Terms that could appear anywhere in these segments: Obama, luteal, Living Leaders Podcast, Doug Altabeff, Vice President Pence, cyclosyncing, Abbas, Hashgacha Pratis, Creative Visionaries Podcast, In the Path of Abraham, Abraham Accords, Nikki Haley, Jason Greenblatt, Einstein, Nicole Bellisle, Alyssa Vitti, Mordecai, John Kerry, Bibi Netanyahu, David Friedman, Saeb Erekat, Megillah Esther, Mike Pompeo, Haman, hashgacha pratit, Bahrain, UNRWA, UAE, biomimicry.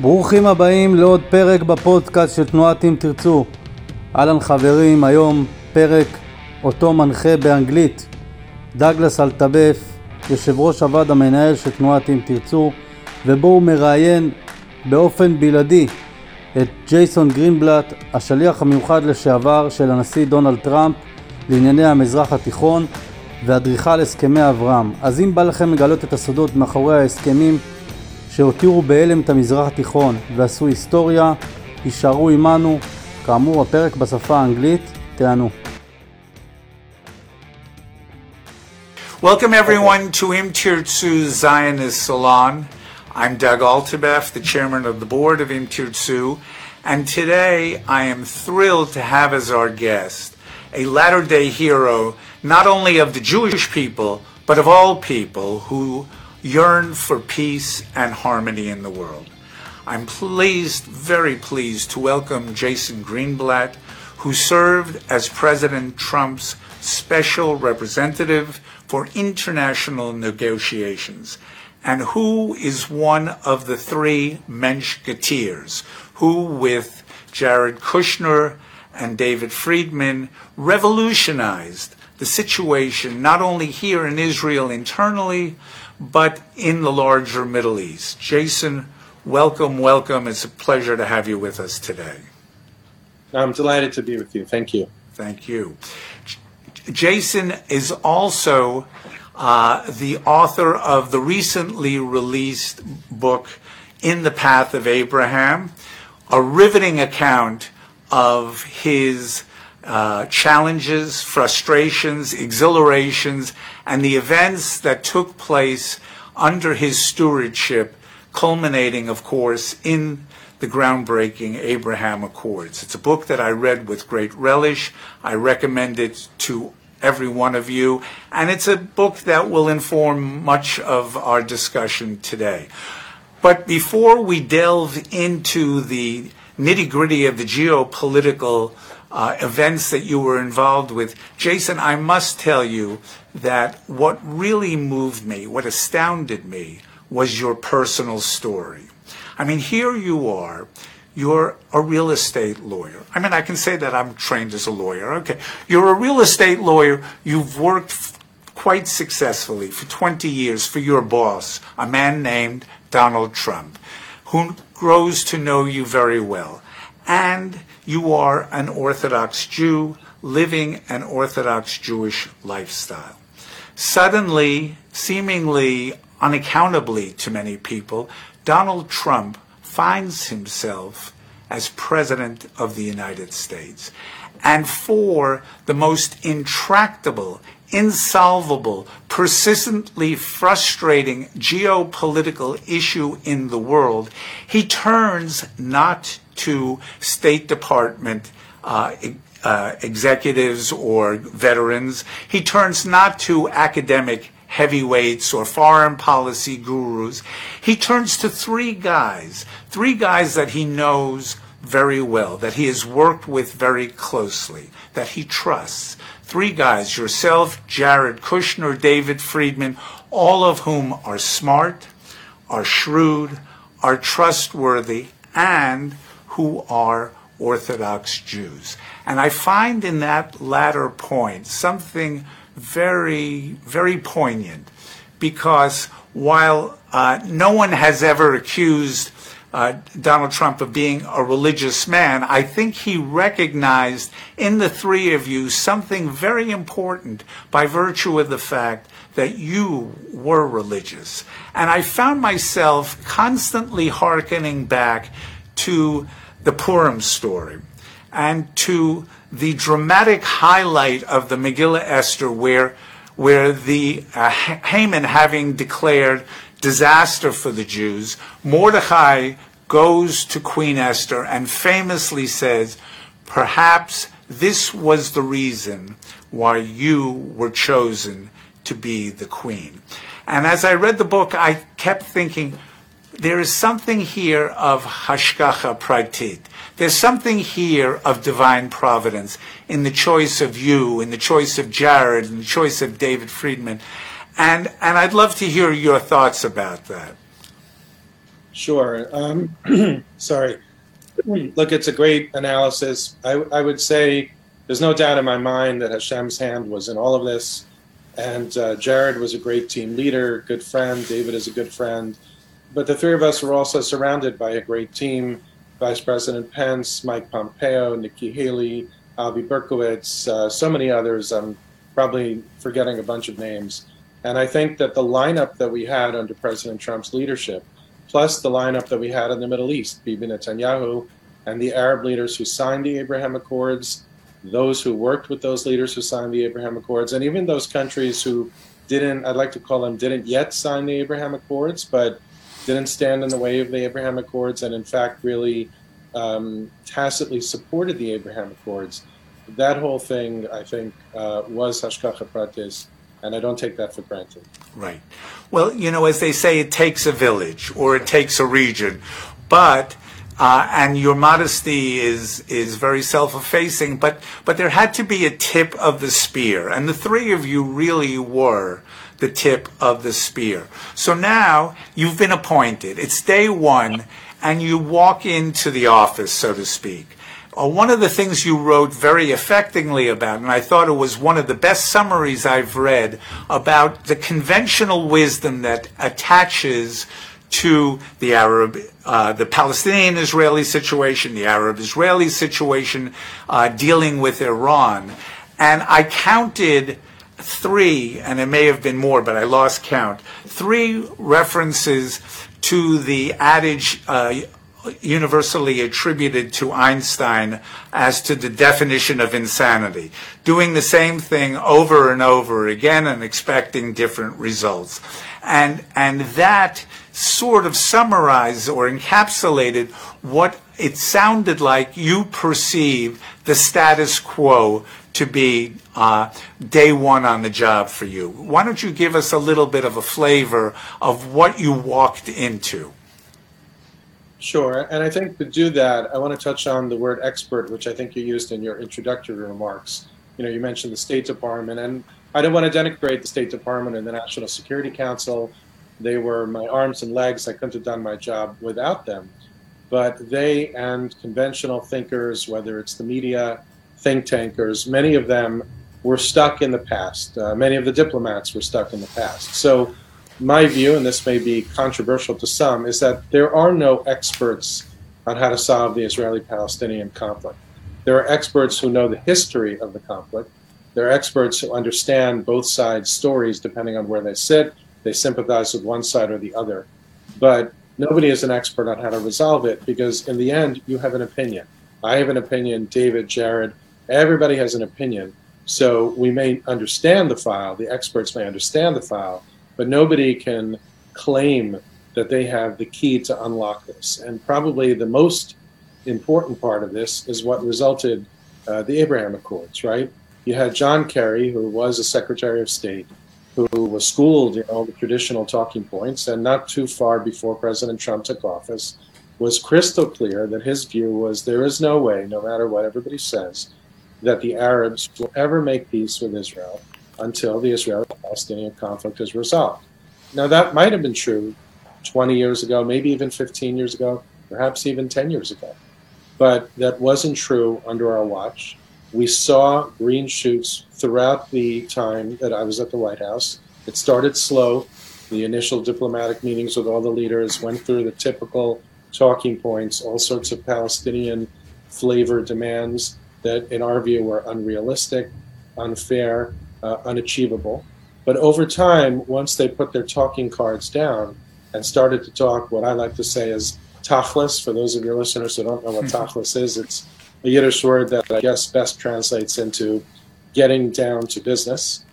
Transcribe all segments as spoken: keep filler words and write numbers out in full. ברוכים הבאים לעוד פרק בפודקאסט של תנועת אם תרצו. אהלן חברים, היום פרק אותו מנחה באנגלית דאגלס אלטבף, יושב ראש הוועד המנהל של תנועת אם תרצו, ובו הוא מראיין באופן בלעדי את ג'ייסון גרינבלט, השליח המיוחד לשעבר של הנשיא דונלד טראמפ לענייני המזרח התיכון והדריכה הסכמי אברהם. אז אם בא לכם לגלות את הסודות מאחורי ההסכמים שהותירו בהלם את המזרח התיכון ועשו היסטוריה, יישארו עמנו. כאמור, הפרק בשפה האנגלית, תענו. Welcome everyone to Im Tirtzu's Zionist Salon. I'm Doug Altabeff, the chairman of the board of Im Tirtzu, and today I am thrilled to have as our guest a latter-day hero not only of the Jewish people but of all people who yearn for peace and harmony in the world. I'm pleased, very pleased, to welcome Jason Greenblatt, who served as President Trump's special representative for international negotiations, and who is one of the three Menschketeers, who, with Jared Kushner and David Friedman, revolutionized the situation not only here in Israel internally, but in the larger Middle East. Jason, welcome, welcome. It's a pleasure to have you with us today. I'm delighted to be with you. Thank you. Thank you. Jason is also uh, the author of the recently released book, In the Path of Abraham, a riveting account of his Uh, challenges, frustrations, exhilarations, and the events that took place under his stewardship, culminating, of course, in the groundbreaking Abraham Accords. It's a book that I read with great relish. I recommend it to every one of you, and it's a book that will inform much of our discussion today. But before we delve into the nitty-gritty of the geopolitical Uh, events that you were involved with, Jason, I must tell you that what really moved me, what astounded me, was your personal story. I mean, here you are, you're a real estate lawyer. I mean, I can say that I'm trained as a lawyer, okay. You're a real estate lawyer, you've worked f- quite successfully for twenty years for your boss, a man named Donald Trump, who grows to know you very well. And you are an Orthodox Jew living an Orthodox Jewish lifestyle. Suddenly, seemingly unaccountably to many people, Donald Trump finds himself as President of the United States. And for the most intractable, insolvable, persistently frustrating geopolitical issue in the world, he turns not to State Department uh, uh, executives or veterans. He turns not to academic heavyweights or foreign policy gurus. He turns to three guys, three guys that he knows very well, that he has worked with very closely, that he trusts. Three guys, yourself, Jared Kushner, David Friedman, all of whom are smart, are shrewd, are trustworthy, and who are Orthodox Jews. And I find in that latter point something very, very poignant, because while uh, no one has ever accused Uh, Donald Trump of being a religious man, I think he recognized in the three of you something very important by virtue of the fact that you were religious. And I found myself constantly hearkening back to the Purim story and to the dramatic highlight of the Megillah Esther where, where the uh, Haman, having declared disaster for the Jews, Mordecai goes to Queen Esther and famously says, perhaps this was the reason why you were chosen to be the queen. And as I read the book, I kept thinking, there is something here of hashgacha pratit. There's something here of divine providence in the choice of you, in the choice of Jared, in the choice of David Friedman. And, and I'd love to hear your thoughts about that. Sure. Um, sorry. Look, it's a great analysis. I, I would say there's no doubt in my mind that Hashem's hand was in all of this. And uh, Jared was a great team leader, good friend. David is a good friend. But the three of us were also surrounded by a great team. Vice President Pence, Mike Pompeo, Nikki Haley, Avi Berkowitz, uh, so many others. I'm probably forgetting a bunch of names. And I think that the lineup that we had under President Trump's leadership, plus the lineup that we had in the Middle East, Bibi Netanyahu, and the Arab leaders who signed the Abraham Accords, those who worked with those leaders who signed the Abraham Accords, and even those countries who didn't, I'd like to call them, didn't yet sign the Abraham Accords, but didn't stand in the way of the Abraham Accords and in fact really um, tacitly supported the Abraham Accords. That whole thing, I think, uh, was Hashgacha Pratis, and I don't take that for granted. Right. Well, you know, as they say, it takes a village or it takes a region, but uh, and your modesty is is very self-effacing, but but there had to be a tip of the spear, and the three of you really were the tip of the spear. So now you've been appointed. It's day one, and you walk into the office, so to speak. Uh, one of the things you wrote very effectively about, and I thought it was one of the best summaries I've read, about the conventional wisdom that attaches to the Arab, uh, the Palestinian-Israeli situation, the Arab-Israeli situation, uh, dealing with Iran. And I counted three, and it may have been more, but I lost count, three references to the adage uh, universally attributed to Einstein as to the definition of insanity, doing the same thing over and over again and expecting different results. And, and that sort of summarized or encapsulated what it sounded like you perceived the status quo to be uh, day one on the job for you. Why don't you give us a little bit of a flavor of what you walked into? Sure, and I think to do that, I want to touch on the word expert, which I think you used in your introductory remarks. You know, you mentioned the State Department, and I don't want to denigrate the State Department and the National Security Council. They were my arms and legs. I couldn't have done my job without them. But they and conventional thinkers, whether it's the media, think tankers, many of them were stuck in the past. Uh, many of the diplomats were stuck in the past. So my view, and this may be controversial to some, is that there are no experts on how to solve the Israeli-Palestinian conflict. There are experts who know the history of the conflict. There are experts who understand both sides' stories depending on where they sit. They sympathize with one side or the other. But nobody is an expert on how to resolve it because in the end, you have an opinion. I have an opinion, David, Jared, everybody has an opinion. So we may understand the file, the experts may understand the file, but nobody can claim that they have the key to unlock this. And probably the most important part of this is what resulted uh, the Abraham Accords, right? You had John Kerry, who was a Secretary of State, who was schooled in all the traditional talking points, and not too far before President Trump took office, was crystal clear that his view was there is no way, no matter what everybody says, that the Arabs will ever make peace with Israel until the Israeli-Palestinian conflict is resolved. Now, that might have been true twenty years ago, maybe even fifteen years ago, perhaps even ten years ago. But that wasn't true under our watch. We saw green shoots throughout the time that I was at the White House. It started slow. The initial diplomatic meetings with all the leaders went through the typical talking points, all sorts of Palestinian flavor demands that, in our view, were unrealistic, unfair, uh, unachievable. But over time, once they put their talking cards down and started to talk, what I like to say is tachlis. For those of your listeners who don't know what tachlis is, it's a Yiddish word that I guess best translates into getting down to business.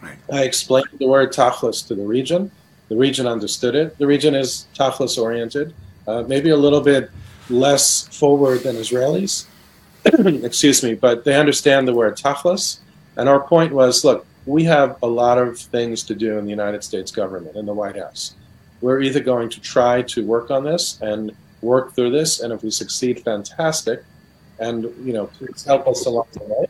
Right. I explained the word tachlis to the region. The region understood it. The region is tachlis-oriented. Uh, maybe a little bit less forward than Israelis, excuse me, but they understand the word tachlis. And our point was, look, we have a lot of things to do in the United States government, in the White House. we're either going to try to work on this and work through this, and if we succeed, fantastic, and, you know, please help us along the way.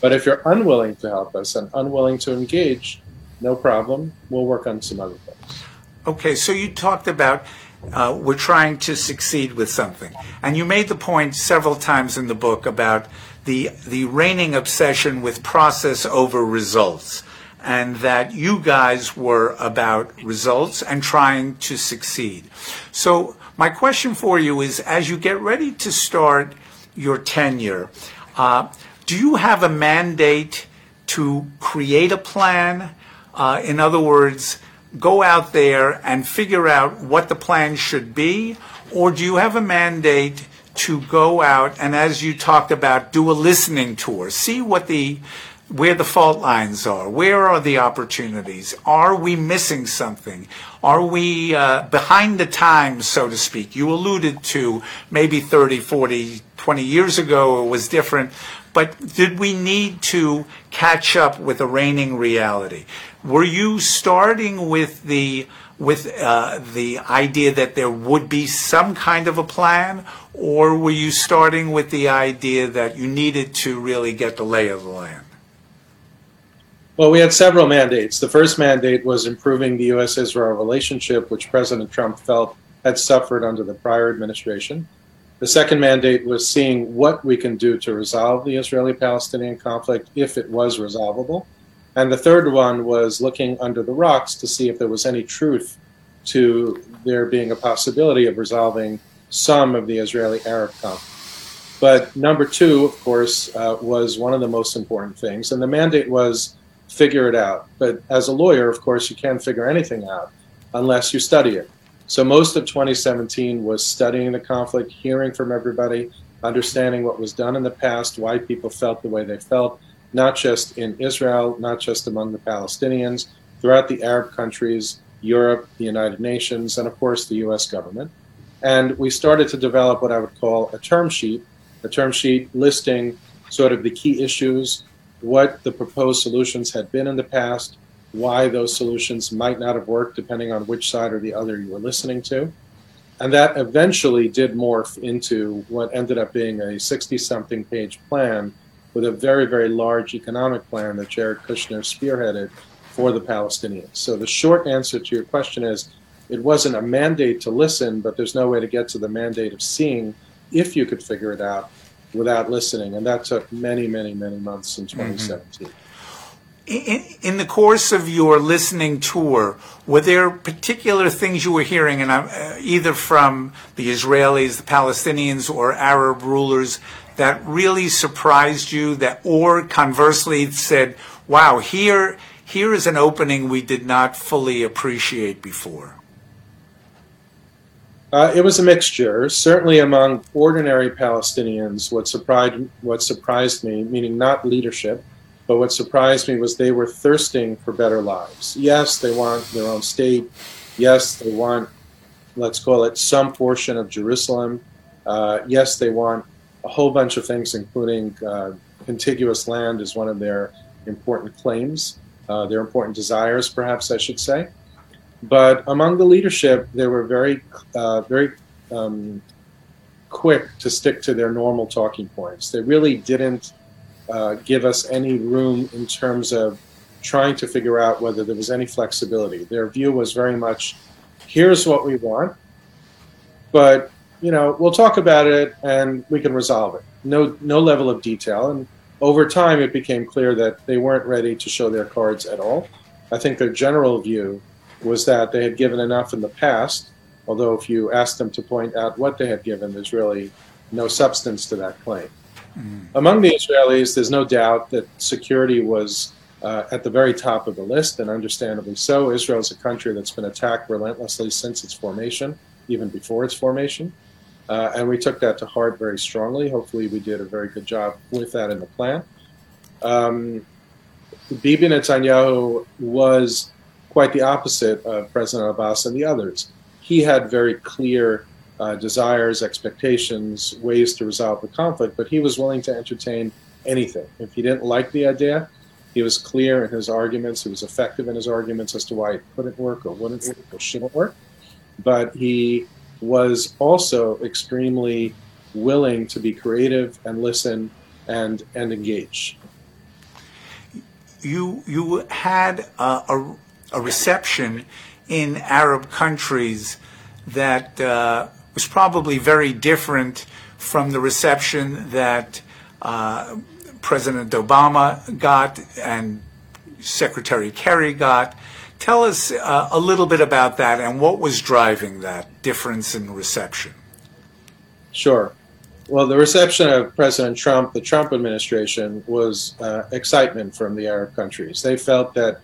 But if you're unwilling to help us and unwilling to engage, no problem, we'll work on some other things. Okay, so you talked about uh, we're trying to succeed with something, and you made the point several times in the book about the the reigning obsession with process over results, and that you guys were about results and trying to succeed. So my question for you is, as you get ready to start your tenure, uh, do you have a mandate to create a plan? Uh, in other words, go out there and figure out what the plan should be, or do you have a mandate to go out and, as you talked about, do a listening tour, see what the where the fault lines are, where are the opportunities, are we missing something, are we uh, behind the times, so to speak? You alluded to maybe thirty, forty, twenty years ago it was different, but did we need to catch up with a reigning reality? Were you starting with the with uh, the idea that there would be some kind of a plan, or were you starting with the idea that you needed to really get the lay of the land? Well, we had several mandates. The first mandate was improving the U S Israel relationship, which President Trump felt had suffered under the prior administration. The second mandate was seeing what we can do to resolve the Israeli-Palestinian conflict, if it was resolvable. And the third one was looking under the rocks to see if there was any truth to there being a possibility of resolving some of the Israeli-Arab conflict. But number two, of course, uh, was one of the most important things. And the mandate was figure it out. But as a lawyer, of course, you can't figure anything out unless you study it. So most of twenty seventeen was studying the conflict, hearing from everybody, understanding what was done in the past, why people felt the way they felt, not just in Israel, not just among the Palestinians, throughout the Arab countries, Europe, the United Nations, and of course the U S government. And we started to develop what I would call a term sheet, a term sheet listing sort of the key issues, what the proposed solutions had been in the past, why those solutions might not have worked depending on which side or the other you were listening to. And that eventually did morph into what ended up being a sixty-something page plan with a very, very large economic plan that Jared Kushner spearheaded for the Palestinians. So the short answer to your question is, it wasn't a mandate to listen, but there's no way to get to the mandate of seeing if you could figure it out without listening. And that took many, many, many months in twenty seventeen. Mm-hmm. In, in the course of your listening tour, were there particular things you were hearing, and uh, either from the Israelis, the Palestinians, or Arab rulers that really surprised you, that, or conversely said, wow, here here is an opening we did not fully appreciate before? Uh, it was a mixture. Certainly among ordinary Palestinians, what surprised, what surprised me, meaning not leadership, but what surprised me was they were thirsting for better lives. Yes, they want their own state. Yes, they want, let's call it, some portion of Jerusalem. Uh, yes, they want a whole bunch of things, including uh, contiguous land is one of their important claims, uh, their important desires, perhaps I should say. But among the leadership, they were very, uh, very um, quick to stick to their normal talking points. They really didn't Uh, give us any room in terms of trying to figure out whether there was any flexibility. Their view was very much, here's what we want, but, you know, we'll talk about it and we can resolve it. No, no level of detail. And over time, it became clear that they weren't ready to show their cards at all. I think their general view was that they had given enough in the past, although if you asked them to point out what they had given, there's really no substance to that claim. Among the Israelis, there's no doubt that security was uh, at the very top of the list, and understandably so. Israel is a country that's been attacked relentlessly since its formation, even before its formation. Uh, and we took that to heart very strongly. Hopefully we did a very good job with that in the plan. Um, Bibi Netanyahu was quite the opposite of President Abbas and the others. He had very clear Uh, desires, expectations, ways to resolve the conflict, but he was willing to entertain anything. If he didn't like the idea, he was clear in his arguments, he was effective in his arguments as to why it couldn't work or wouldn't work or shouldn't work. but he was also extremely willing to be creative and listen and and engage. You you had a, a reception in Arab countries that uh, was probably very different from the reception that uh, President Obama got and Secretary Kerry got. Tell us uh, a little bit about that and what was driving that difference in reception. Sure. Well, the reception of President Trump, the Trump administration, was uh, excitement from the Arab countries. They felt that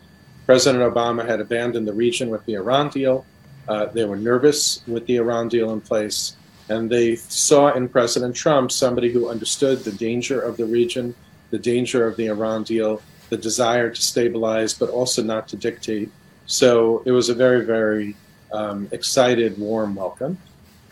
President Obama had abandoned the region with the Iran deal. Uh, they were nervous with the Iran deal in place, and they saw in President Trump somebody who understood the danger of the region, the danger of the Iran deal, the desire to stabilize, but also not to dictate. So it was a very, very um, excited, warm welcome.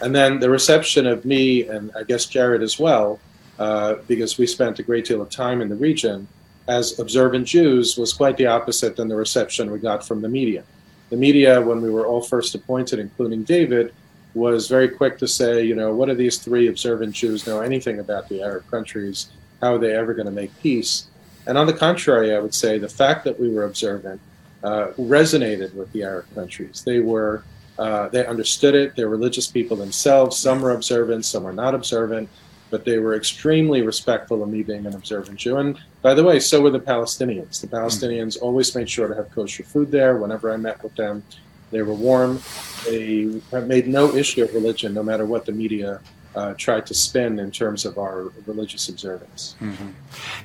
And then the reception of me, and I guess Jared as well, uh, because we spent a great deal of time in the region, as observant Jews, was quite the opposite than the reception we got from the media. The media, when we were all first appointed, including David, was very quick to say, you know, what do these three observant Jews know anything about the Arab countries? How are they ever going to make peace? And on the contrary, I would say the fact that we were observant uh, resonated with the Arab countries. They were, uh, they understood it. They're religious people themselves. Some were observant, some were not observant, but they were extremely respectful of me being an observant Jew. And by the way, so were the Palestinians. The Palestinians mm-hmm. always made sure to have kosher food there. Whenever I met with them, they were warm. They made no issue of religion, no matter what the media Uh, tried to spin in terms of our religious observance. Mm-hmm.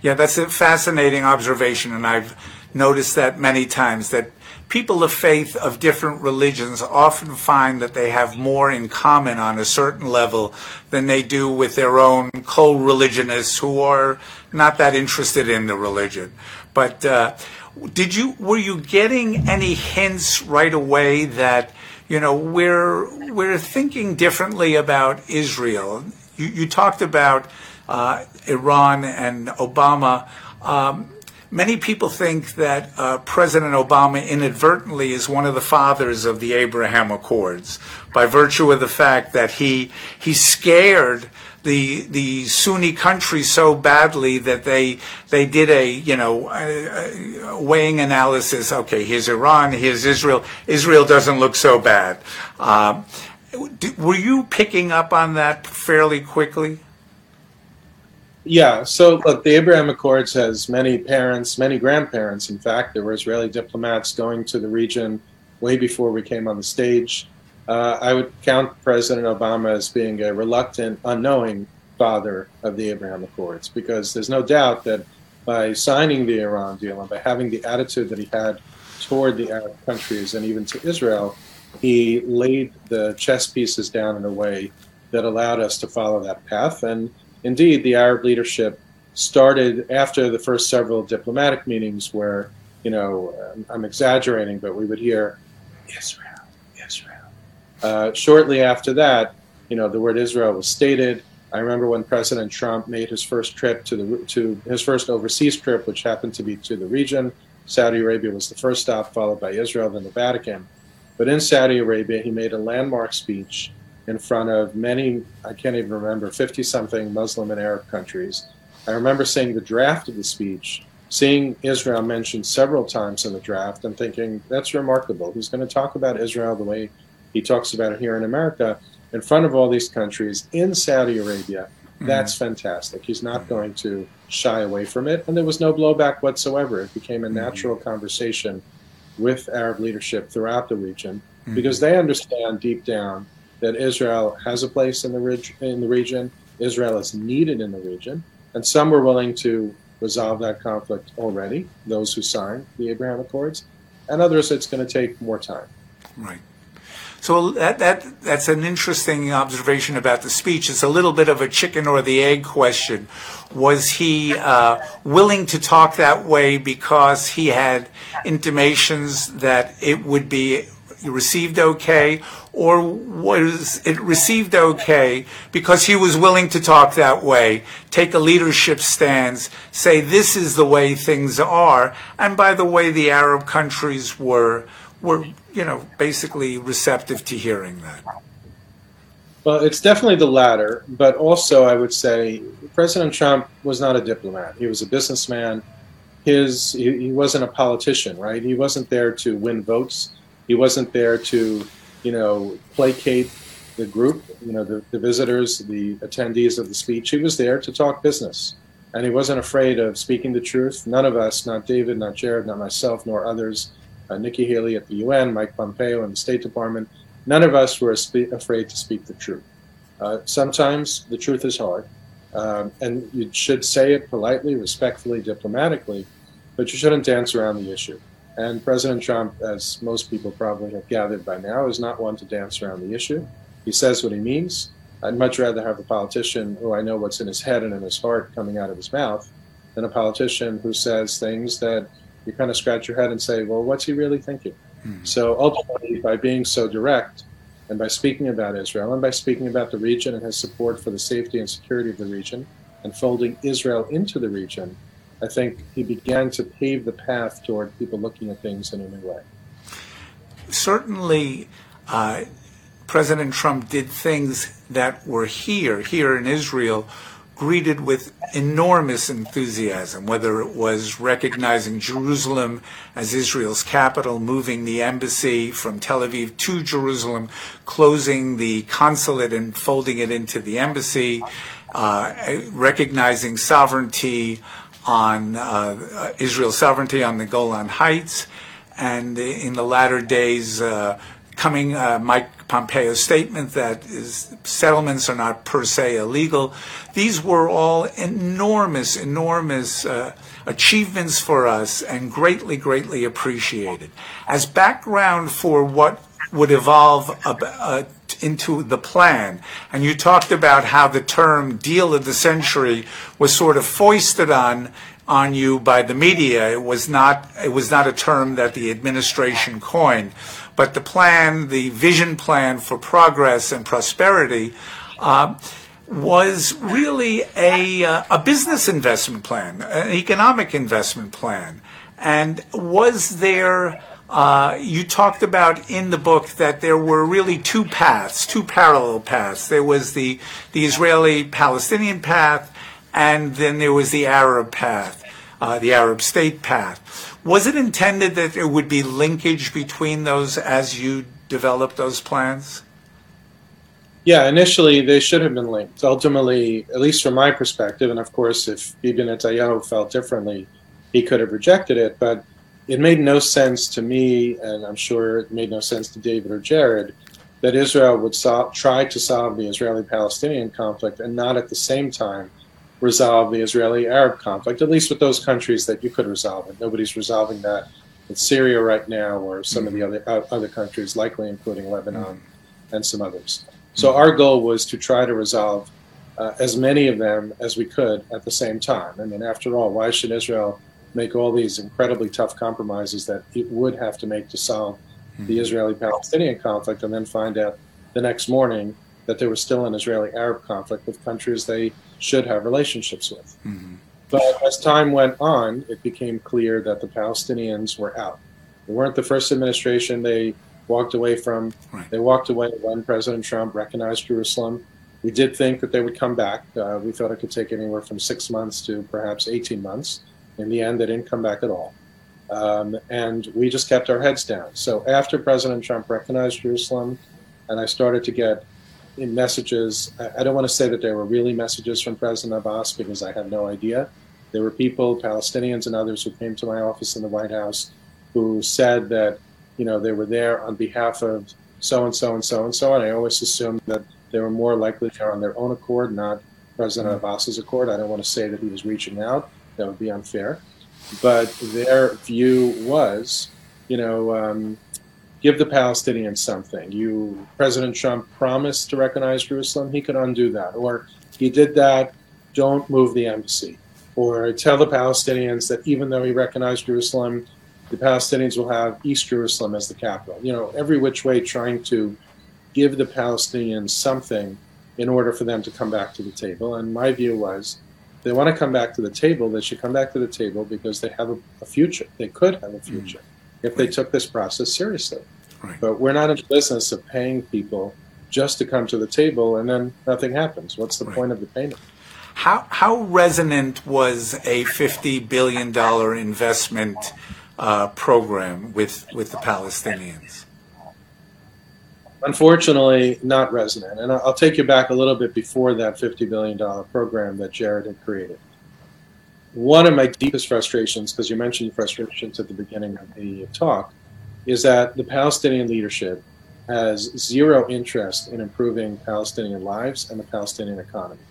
Yeah, that's a fascinating observation, and I've noticed that many times, that people of faith of different religions often find that they have more in common on a certain level than they do with their own co-religionists who are not that interested in the religion. But uh, did you were you getting any hints right away that, you know, we're we're thinking differently about Israel? You, you talked about uh, Iran and Obama. Um, many people think that uh, President Obama inadvertently is one of the fathers of the Abraham Accords by virtue of the fact that he he scared the the Sunni countries so badly that they they did a, you know, a, a weighing analysis. Okay, here's Iran, here's Israel. Israel doesn't look so bad. Um, were you picking up on that fairly quickly? Yeah. So look, the Abraham Accords has many parents, many grandparents. In fact, there were Israeli diplomats going to the region way before we came on the stage. Uh, I would count President Obama as being a reluctant, unknowing father of the Abraham Accords, because there's no doubt that by signing the Iran deal and by having the attitude that he had toward the Arab countries and even to Israel, he laid the chess pieces down in a way that allowed us to follow that path. And indeed, the Arab leadership started after the first several diplomatic meetings where, you know, I'm exaggerating, but we would hear Israel, Israel. Uh, shortly after that, you know, the word Israel was stated. I remember when President Trump made his first trip to the to his first overseas trip, which happened to be to the region. Saudi Arabia was the first stop, followed by Israel, then the Vatican. But in Saudi Arabia, he made a landmark speech in front of many, I can't even remember, fifty-something Muslim and Arab countries. I remember seeing the draft of the speech, seeing Israel mentioned several times in the draft, and thinking, that's remarkable. Who's going to talk about Israel the way he talks about it here in America, in front of all these countries, in Saudi Arabia? That's mm-hmm. fantastic. He's not going to shy away from it. And there was no blowback whatsoever. It became a natural mm-hmm. conversation with Arab leadership throughout the region, mm-hmm. because they understand deep down that Israel has a place in the, reg- in the region. Israel is needed in the region. And some were willing to resolve that conflict already, those who signed the Abraham Accords. And others, it's going to take more time. Right. So that that that's an interesting observation about the speech. It's a little bit of a chicken or the egg question. Was he uh, willing to talk that way because he had intimations that it would be received okay, or was it received okay because he was willing to talk that way, take a leadership stance, say this is the way things are? And by the way, the Arab countries were were you know, basically receptive to hearing that? Well, it's definitely the latter, but also I would say President Trump was not a diplomat. He was a businessman. His he, he wasn't a politician, right? He wasn't there to win votes. He wasn't there to, you know, placate the group, you know, the, the visitors, the attendees of the speech. He was there to talk business, and he wasn't afraid of speaking the truth. None of us, not David, not Jared, not myself, nor others, uh, Nikki Haley at the U N, Mike Pompeo in the State Department, none of us were afraid to speak the truth. Uh, sometimes the truth is hard, um, and you should say it politely, respectfully, diplomatically, but you shouldn't dance around the issue. And President Trump, as most people probably have gathered by now, is not one to dance around the issue. He says what he means. I'd much rather have a politician who I know what's in his head and in his heart coming out of his mouth than a politician who says things that you kind of scratch your head and say, well, what's he really thinking? So ultimately, by being so direct and by speaking about Israel and by speaking about the region and his support for the safety and security of the region and folding Israel into the region, I think he began to pave the path toward people looking at things in a new way. Certainly, uh, President Trump did things that were here, here in Israel, greeted with enormous enthusiasm, whether it was recognizing Jerusalem as Israel's capital, moving the embassy from Tel Aviv to Jerusalem, closing the consulate and folding it into the embassy, uh, recognizing sovereignty on uh, Israel's sovereignty on the Golan Heights, and in the latter days uh, coming uh, Mike Pompeo's statement that is, settlements are not per se illegal. These were all enormous, enormous uh, achievements for us and greatly, greatly appreciated. As background for what would evolve uh, uh, into the plan, and you talked about how the term deal of the century was sort of foisted on on you by the media. It was not, it was not a term that the administration coined. But the plan, the vision plan for progress and prosperity, uh, was really a, uh, a business investment plan, an economic investment plan. And was there, uh, you talked about in the book that there were really two paths, two parallel paths. There was the, the Israeli-Palestinian path, and then there was the Arab path, uh, the Arab state path. Was it intended that there would be linkage between those as you developed those plans? Yeah, initially they should have been linked. Ultimately, at least from my perspective, and of course if Bibi Netanyahu felt differently, he could have rejected it, but it made no sense to me, and I'm sure it made no sense to David or Jared, that Israel would so- try to solve the Israeli-Palestinian conflict and not at the same time resolve the Israeli-Arab conflict, at least with those countries that you could resolve it. Nobody's resolving that in Syria right now or some mm-hmm. of the other other countries, likely including Lebanon mm-hmm. and some others. So mm-hmm. our goal was to try to resolve uh, as many of them as we could at the same time. I mean, after all, why should Israel make all these incredibly tough compromises that it would have to make to solve mm-hmm. the Israeli-Palestinian conflict and then find out the next morning that there was still an Israeli-Arab conflict with countries they should have relationships with. Mm-hmm. But as time went on, it became clear that the Palestinians were out. They weren't the first administration they walked away from. Right. They walked away when President Trump recognized Jerusalem. We did think that they would come back. Uh, we thought it could take anywhere from six months to perhaps eighteen months. In the end, they didn't come back at all. Um, and we just kept our heads down. So after President Trump recognized Jerusalem, and I started to get in messages, I don't want to say that there were really messages from President Abbas because I have no idea. There were people, Palestinians and others, who came to my office in the White House who said that, you know, they were there on behalf of so-and-so and so-and-so, and I always assumed that they were more likely there on their own accord, not President mm-hmm. Abbas's accord. I don't want to say that he was reaching out. That would be unfair. But their view was, you know, um, give the Palestinians something. You, President Trump promised to recognize Jerusalem. He could undo that. Or he did that, don't move the embassy. Or tell the Palestinians that even though he recognized Jerusalem, the Palestinians will have East Jerusalem as the capital. You know, every which way trying to give the Palestinians something in order for them to come back to the table. And my view was, if they want to come back to the table, they should come back to the table because they have a, a future. They could have a future. Mm-hmm. If they took this process seriously. Right. But we're not in the business of paying people just to come to the table and then nothing happens. What's the right. point of the payment? How how resonant was a fifty billion dollars investment uh, program with, with the Palestinians? Unfortunately, not resonant. And I'll take you back a little bit before that fifty billion dollars program that Jared had created. One of my deepest frustrations, because you mentioned frustrations at the beginning of the talk, is that the Palestinian leadership has zero interest in improving Palestinian lives and the Palestinian economy.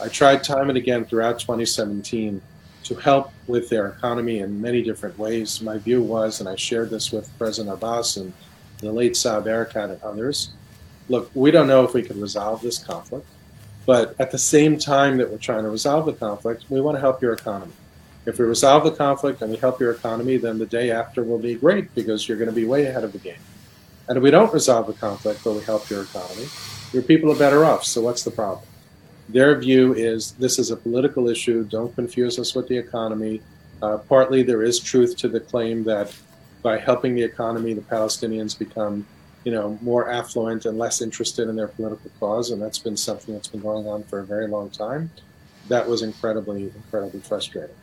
I tried time and again throughout twenty seventeen to help with their economy in many different ways. My view was, and I shared this with President Abbas and the late Saeb Erekat and others, look, we don't know if we can resolve this conflict, but at the same time that we're trying to resolve the conflict, we want to help your economy. If we resolve the conflict and we help your economy, then the day after will be great because you're going to be way ahead of the game. And if we don't resolve the conflict, but we help your economy, your people are better off. So what's the problem? Their view is this is a political issue. Don't confuse us with the economy. Uh, partly there is truth to the claim that by helping the economy, the Palestinians become, you know, more affluent and less interested in their political cause. And that's been something that's been going on for a very long time. That was incredibly, incredibly frustrating.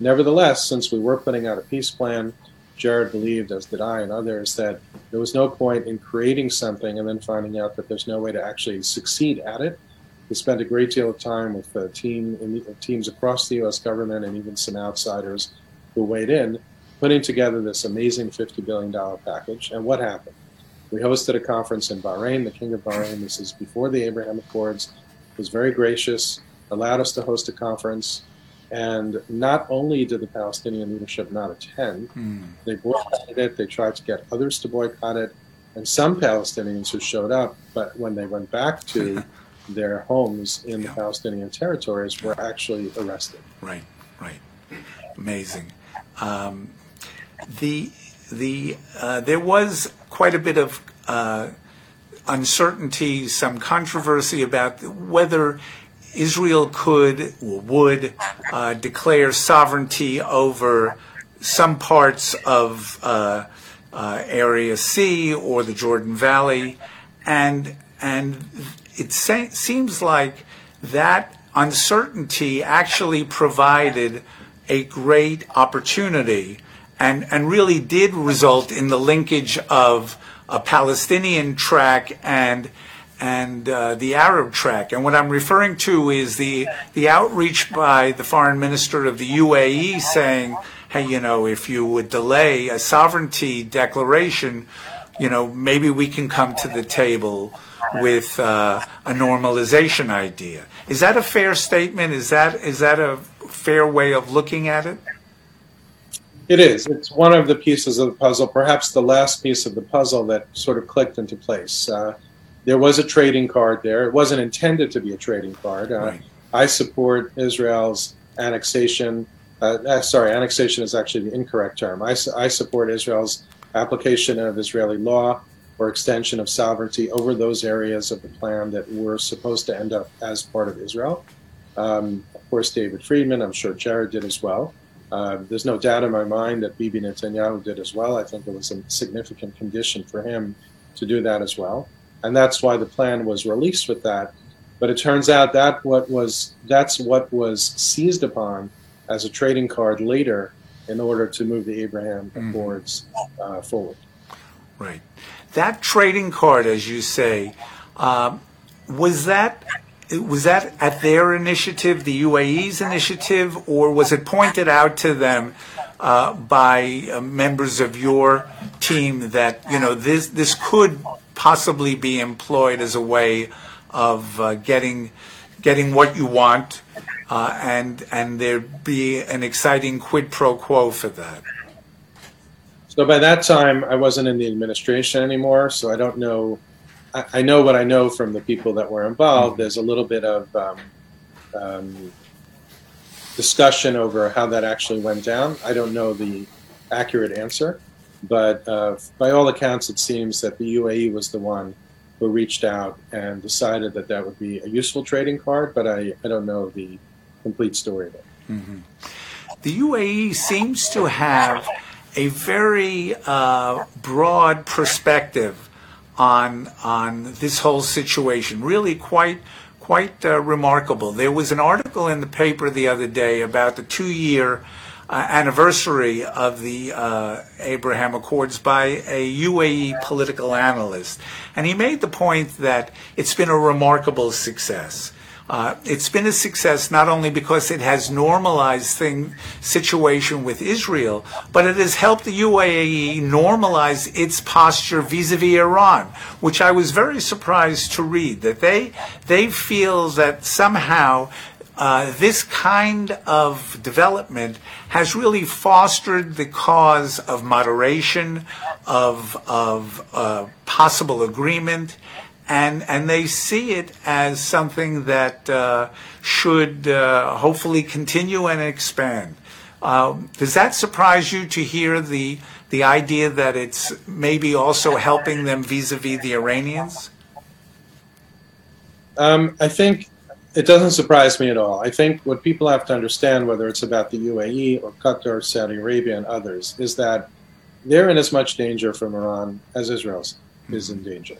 Nevertheless, since we were putting out a peace plan, Jared believed, as did I and others, that there was no point in creating something and then finding out that there's no way to actually succeed at it. We spent a great deal of time with the team, in the, teams across the U S government and even some outsiders who weighed in, putting together this amazing fifty billion dollars package. And what happened? We hosted a conference in Bahrain, the King of Bahrain. This is before the Abraham Accords. It was very gracious, allowed us to host a conference. And not only did the Palestinian leadership not attend, mm. they boycotted it, they tried to get others to boycott it, and some Palestinians who showed up, but when they went back to their homes in yeah. the Palestinian territories, were actually arrested. Right, right. Amazing. Um, the the uh, there was quite a bit of uh, uncertainty, some controversy about whether Israel could or would uh, declare sovereignty over some parts of uh, uh, Area C or the Jordan Valley, and and it se- seems like that uncertainty actually provided a great opportunity, and and really did result in the linkage of a Palestinian track and. and uh, the Arab track. And what I'm referring to is the the outreach by the foreign minister of the U A E saying, hey, you know, if you would delay a sovereignty declaration, you know, maybe we can come to the table with uh, a normalization idea. Is that a fair statement? Is that is that a fair way of looking at it? It is. It's one of the pieces of the puzzle, perhaps the last piece of the puzzle that sort of clicked into place. Uh, There was a trading card there. It wasn't intended to be a trading card. Uh, right. I support Israel's annexation. Uh, sorry, annexation is actually the incorrect term. I, I support Israel's application of Israeli law or extension of sovereignty over those areas of the plan that were supposed to end up as part of Israel. Um, of course, David Friedman, I'm sure Jared did as well. Uh, there's no doubt in my mind that Bibi Netanyahu did as well. I think it was a significant condition for him to do that as well. And that's why the plan was released with that. But it turns out that what was that's what was seized upon as a trading card later in order to move the Abraham Accords mm-hmm. uh, forward. Right. That trading card, as you say, uh, was that was that at their initiative, the U A E's initiative, or was it pointed out to them uh, by uh, members of your team that, you know, this this could possibly be employed as a way of uh, getting getting what you want, uh, and and there'd be an exciting quid pro quo for that? So by that time, I wasn't in the administration anymore, so I don't know. I, I know what I know from the people that were involved. Mm-hmm. There's a little bit of um, um, discussion over how that actually went down. I don't know the accurate answer. But uh, by all accounts, it seems that the U A E was the one who reached out and decided that that would be a useful trading card, but I, I don't know the complete story of it. Mm-hmm. The U A E seems to have a very uh, broad perspective on on this whole situation. Really quite quite uh, remarkable. There was an article in the paper the other day about the two-year uh, anniversary of the uh, Abraham Accords by a U A E political analyst, and he made the point that it's been a remarkable success. Uh, it's been a success not only because it has normalized thing situation with Israel, but it has helped the U A E normalize its posture vis-a-vis Iran, which I was very surprised to read, that they they feel that somehow uh, this kind of development has really fostered the cause of moderation, of of uh, possible agreement. And, and they see it as something that uh, should uh, hopefully continue and expand. Uh, does that surprise you to hear the the idea that it's maybe also helping them vis-a-vis the Iranians? Um, I think it doesn't surprise me at all. I think what people have to understand, whether it's about the U A E or Qatar, Saudi Arabia, and others, is that they're in as much danger from Iran as Israel is in danger.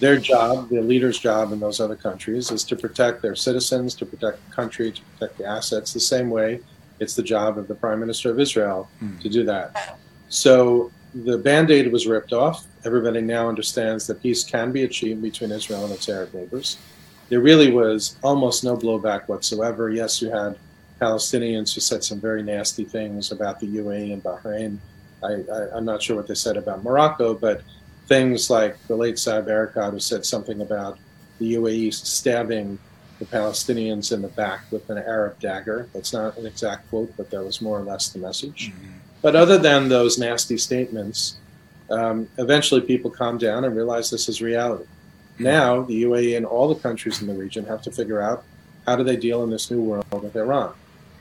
Their job, their leaders' job in those other countries, is to protect their citizens, to protect the country, to protect the assets, the same way it's the job of the Prime Minister of Israel mm. to do that. So the Band-Aid was ripped off. Everybody now understands that peace can be achieved between Israel and its Arab neighbors. There really was almost no blowback whatsoever. Yes, you had Palestinians who said some very nasty things about the U A E and Bahrain. I, I, I'm not sure what they said about Morocco, but things like the late Saeb Erekat, who said something about the U A E stabbing the Palestinians in the back with an Arab dagger. That's not an exact quote, but that was more or less the message. Mm-hmm. But other than those nasty statements, um, eventually people calm down and realize this is reality. Mm-hmm. Now the U A E and all the countries in the region have to figure out, how do they deal in this new world with Iran?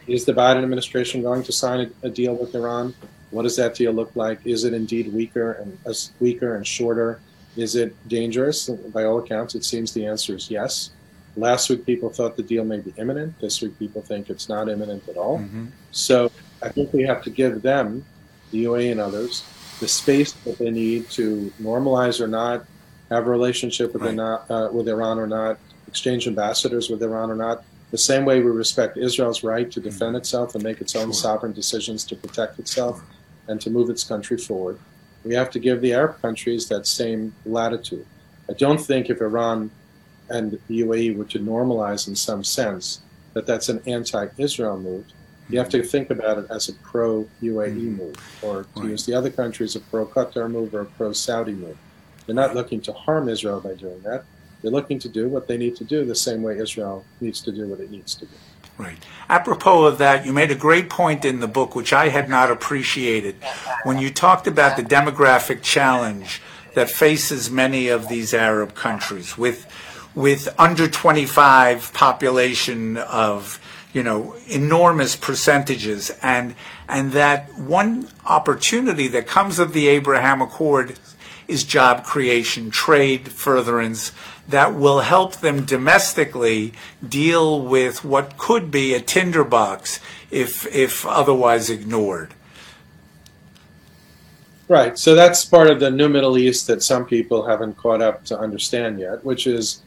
Is the Biden administration going to sign a, a deal with Iran? What does that deal look like? Is it indeed weaker and uh, weaker and shorter? Is it dangerous? By all accounts, it seems the answer is yes. Last week, people thought the deal may be imminent. This week, people think it's not imminent at all. Mm-hmm. So I think we have to give them, the U A E and others, the space that they need to normalize or not, have a relationship with, right. not, uh, with Iran or not, exchange ambassadors with Iran or not. The same way we respect Israel's right to defend mm-hmm. itself and make its own sure. sovereign decisions to protect itself. Sure. And to move its country forward, we have to give the Arab countries that same latitude. I don't think if Iran and the U A E were to normalize in some sense that that's an anti-Israel move. You have to think about it as a pro-U A E move, or to right. use the other countries, a pro-Qatar move or a pro-Saudi move. They're not looking to harm Israel by doing that. They're looking to do what they need to do the same way Israel needs to do what it needs to do. Right. Apropos of that, you made a great point in the book, which I had not appreciated, when you talked about the demographic challenge that faces many of these Arab countries, with with under twenty-five population of, you know, enormous percentages, and and that one opportunity that comes of the Abraham Accord is job creation, trade furtherance, that will help them domestically deal with what could be a tinderbox if if otherwise ignored. Right, so that's part of the new Middle East that some people haven't caught up to understand yet, which is,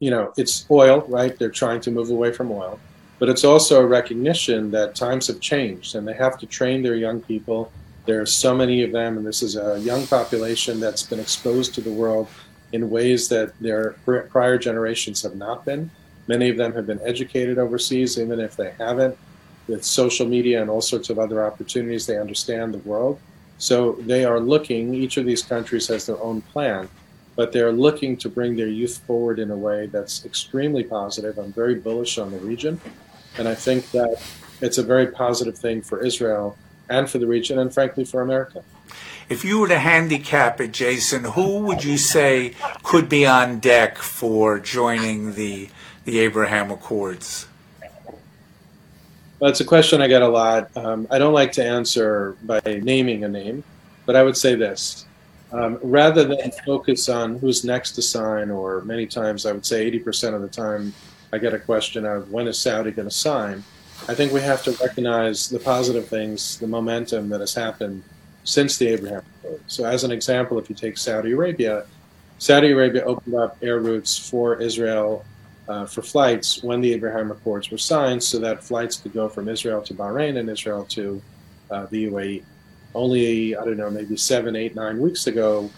you know, it's oil, right? They're trying to move away from oil, but it's also a recognition that times have changed and they have to train their young people. There are so many of them, and this is a young population that's been exposed to the world in ways that their prior generations have not been. Many of them have been educated overseas, even if they haven't. With social media and all sorts of other opportunities, they understand the world. So they are looking, each of these countries has their own plan, but they're looking to bring their youth forward in a way that's extremely positive. I'm very bullish on the region, and I think that it's a very positive thing for Israel and for the region, and frankly for America. If you were to handicap it, Jason, who would you say could be on deck for joining the the Abraham Accords? Well, it's a question I get a lot. Um, I don't like to answer by naming a name, but I would say this. Um, rather than focus on who's next to sign, or many times, I would say eighty percent of the time, I get a question of when is Saudi going to sign, I think we have to recognize the positive things, the momentum that has happened since the Abraham Accords. So as an example, if you take Saudi Arabia, Saudi Arabia opened up air routes for Israel uh, for flights when the Abraham Accords were signed, so that flights could go from Israel to Bahrain and Israel to uh, the U A E. Only, I don't know, maybe seven, eight, nine weeks ago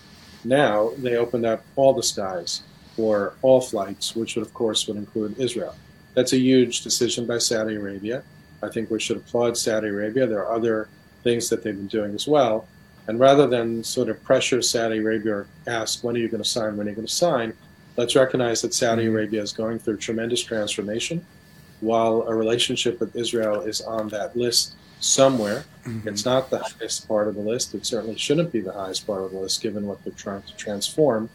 now, they opened up all the skies for all flights, which would, of course, would include Israel. That's a huge decision by Saudi Arabia. I think we should applaud Saudi Arabia. There are other things that they've been doing as well. And rather than sort of pressure Saudi Arabia or ask, when are you going to sign, when are you going to sign, let's recognize that Saudi Arabia is going through tremendous transformation. While a relationship with Israel is on that list somewhere, mm-hmm. It's not the highest part of the list. It certainly shouldn't be the highest part of the list, given what they're trying to transform.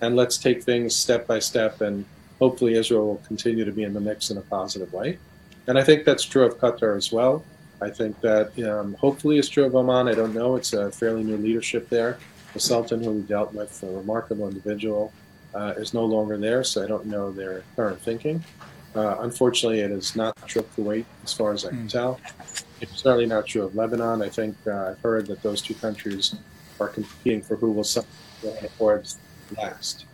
And let's take things step by step, and hopefully Israel will continue to be in the mix in a positive way. And I think that's true of Qatar as well. I think that um, hopefully it's true of Oman. I don't know. It's a fairly new leadership there. The Sultan, who we dealt with, a remarkable individual, uh, is no longer there, so I don't know their current thinking. Uh, unfortunately, it is not true of Kuwait, as far as I can mm. tell. It's certainly not true of Lebanon. I think uh, I've heard that those two countries are competing for who will sign the accords last.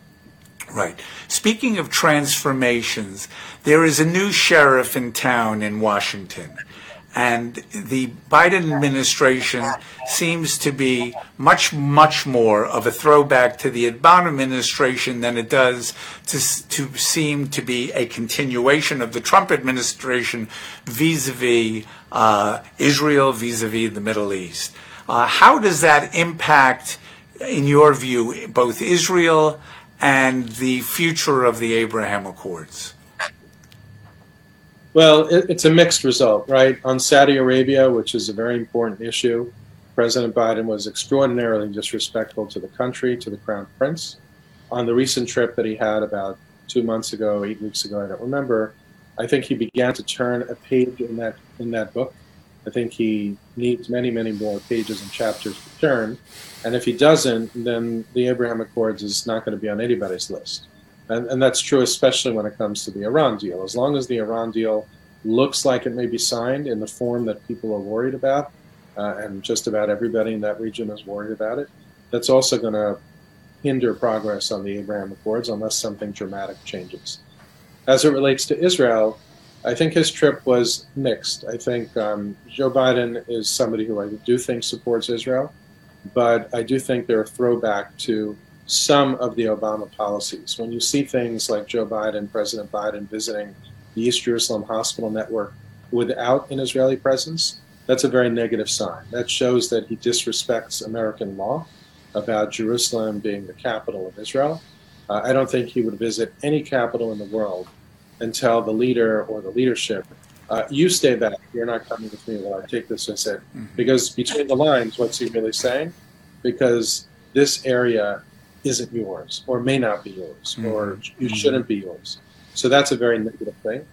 Right. Speaking of transformations, there is a new sheriff in town in Washington, and the Biden administration seems to be much, much more of a throwback to the Obama administration than it does to, to seem to be a continuation of the Trump administration vis-a-vis uh, Israel, vis-a-vis the Middle East. Uh, how does that impact, in your view, both Israel and the future of the Abraham Accords? Well, it, it's a mixed result, right? On Saudi Arabia, which is a very important issue, President Biden was extraordinarily disrespectful to the country, to the Crown Prince. On the recent trip that he had about two months ago, eight weeks ago, I don't remember, I think he began to turn a page in that in that book. I think he needs many, many more pages and chapters to turn. And if he doesn't, then the Abraham Accords is not going to be on anybody's list. And, and that's true, especially when it comes to the Iran deal. As long as the Iran deal looks like it may be signed in the form that people are worried about, uh, and just about everybody in that region is worried about it, that's also going to hinder progress on the Abraham Accords unless something dramatic changes. As it relates to Israel, I think his trip was mixed. I think um, Joe Biden is somebody who I do think supports Israel, but I do think they're a throwback to some of the Obama policies. When you see things like Joe Biden, President Biden, visiting the East Jerusalem Hospital Network without an Israeli presence, that's a very negative sign. That shows that he disrespects American law about Jerusalem being the capital of Israel. Uh, I don't think he would visit any capital in the world and tell the leader or the leadership, uh, you stay back, you're not coming with me while I take this, I said. Mm-hmm. Because between the lines, what's he really saying? Because this area isn't yours, or may not be yours, mm-hmm. or you shouldn't be yours. So that's a very negative thing.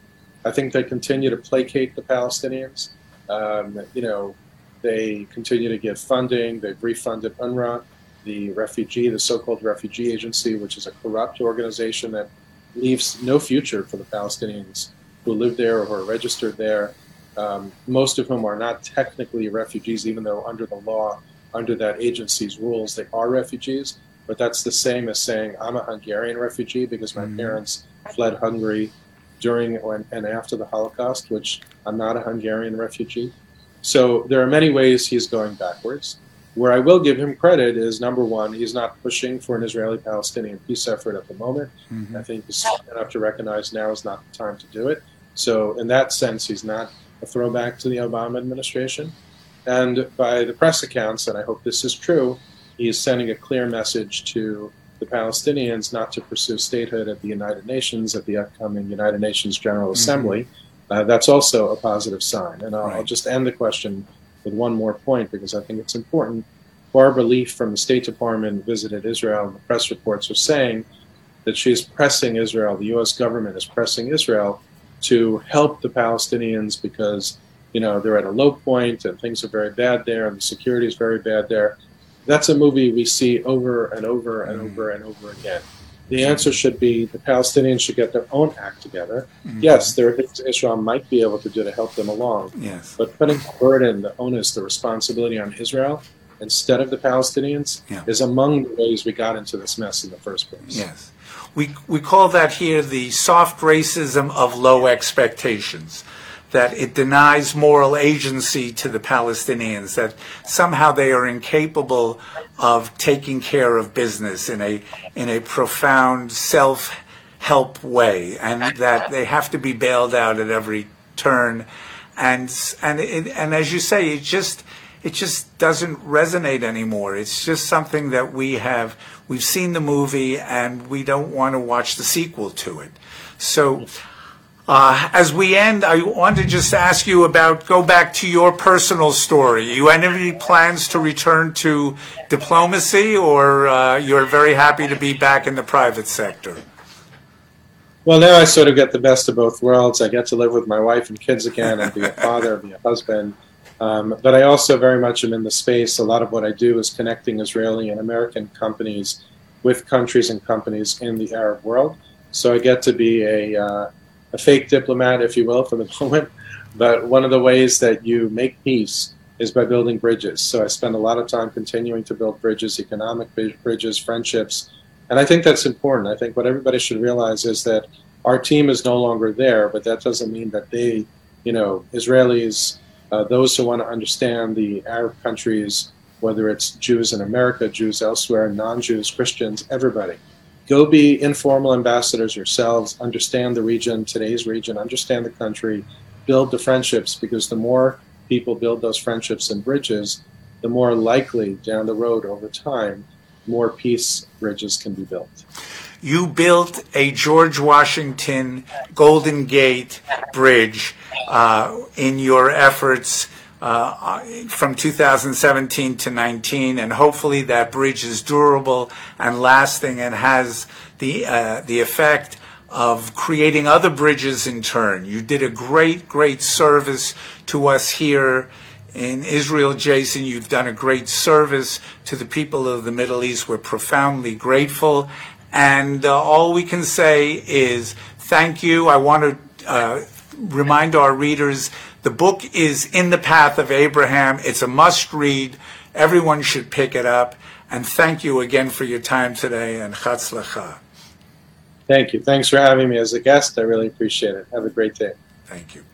I think they continue to placate the Palestinians. Um, you know, they continue to give funding. They've refunded UNRWA, the refugee, the so-called refugee agency, which is a corrupt organization that leaves no future for the Palestinians who live there or who are registered there, um, most of whom are not technically refugees, even though under the law, under that agency's rules, they are refugees. But that's the same as saying, I'm a Hungarian refugee because my mm. parents fled Hungary during and after the Holocaust, which I'm not a Hungarian refugee. So there are many ways he's going backwards. Where I will give him credit is, number one, he's not pushing for an Israeli-Palestinian peace effort at the moment. Mm-hmm. I think he's smart enough to recognize now is not the time to do it. So in that sense, he's not a throwback to the Obama administration. And by the press accounts, and I hope this is true, he is sending a clear message to the Palestinians not to pursue statehood at the United Nations, at the upcoming United Nations General mm-hmm. Assembly. Uh, that's also a positive sign. And I'll, right. I'll just end the question with one more point, because I think it's important. Barbara Leaf from the State Department visited Israel, and the press reports are saying that she's pressing Israel, the U S government is pressing Israel to help the Palestinians because, you know, they're at a low point and things are very bad there and the security is very bad there. That's a movie we see over and over and mm. over and over again. The answer should be the Palestinians should get their own act together. Mm-hmm. Yes, their Israel might be able to do to help them along. Yes. But putting the burden, the onus, the responsibility on Israel instead of the Palestinians yeah. is among the ways we got into this mess in the first place. Yes. We we call that here the soft racism of low expectations, that it denies moral agency to the Palestinians, that somehow they are incapable of taking care of business in a in a profound self-help way, and that they have to be bailed out at every turn. And and it, and as you say, it just it just doesn't resonate anymore. It's just something that we have we've seen the movie and we don't want to watch the sequel to it. So uh, as we end, I want to just ask you about go back to your personal story. You have any plans to return to diplomacy, or uh, you're very happy to be back in the private sector? Well, now I sort of get the best of both worlds. I get to live with my wife and kids again and be a father and be a husband. Um, but I also very much am in the space. A lot of what I do is connecting Israeli and American companies with countries and companies in the Arab world. So I get to be a, uh, a fake diplomat, if you will, for the moment. But one of the ways that you make peace is by building bridges. So I spend a lot of time continuing to build bridges, economic bridges, friendships. And I think that's important. I think what everybody should realize is that our team is no longer there, but that doesn't mean that they, you know, Israelis, uh, those who want to understand the Arab countries, whether it's Jews in America, Jews elsewhere, non-Jews, Christians, everybody, go be informal ambassadors yourselves, understand the region, today's region, understand the country, build the friendships, because the more people build those friendships and bridges, the more likely down the road over time more peace bridges can be built. You built a George Washington Golden Gate Bridge uh, in your efforts uh, from two thousand seventeen to nineteen, and hopefully that bridge is durable and lasting and has the uh, the effect of creating other bridges in turn. You did a great, great service to us here in Israel, Jason. You've done a great service to the people of the Middle East. We're profoundly grateful. And uh, all we can say is thank you. I want to uh, remind our readers, the book is In the Path of Abraham. It's a must read. Everyone should pick it up. And thank you again for your time today. And Chatz Lecha. Thank you. Thanks for having me as a guest. I really appreciate it. Have a great day. Thank you.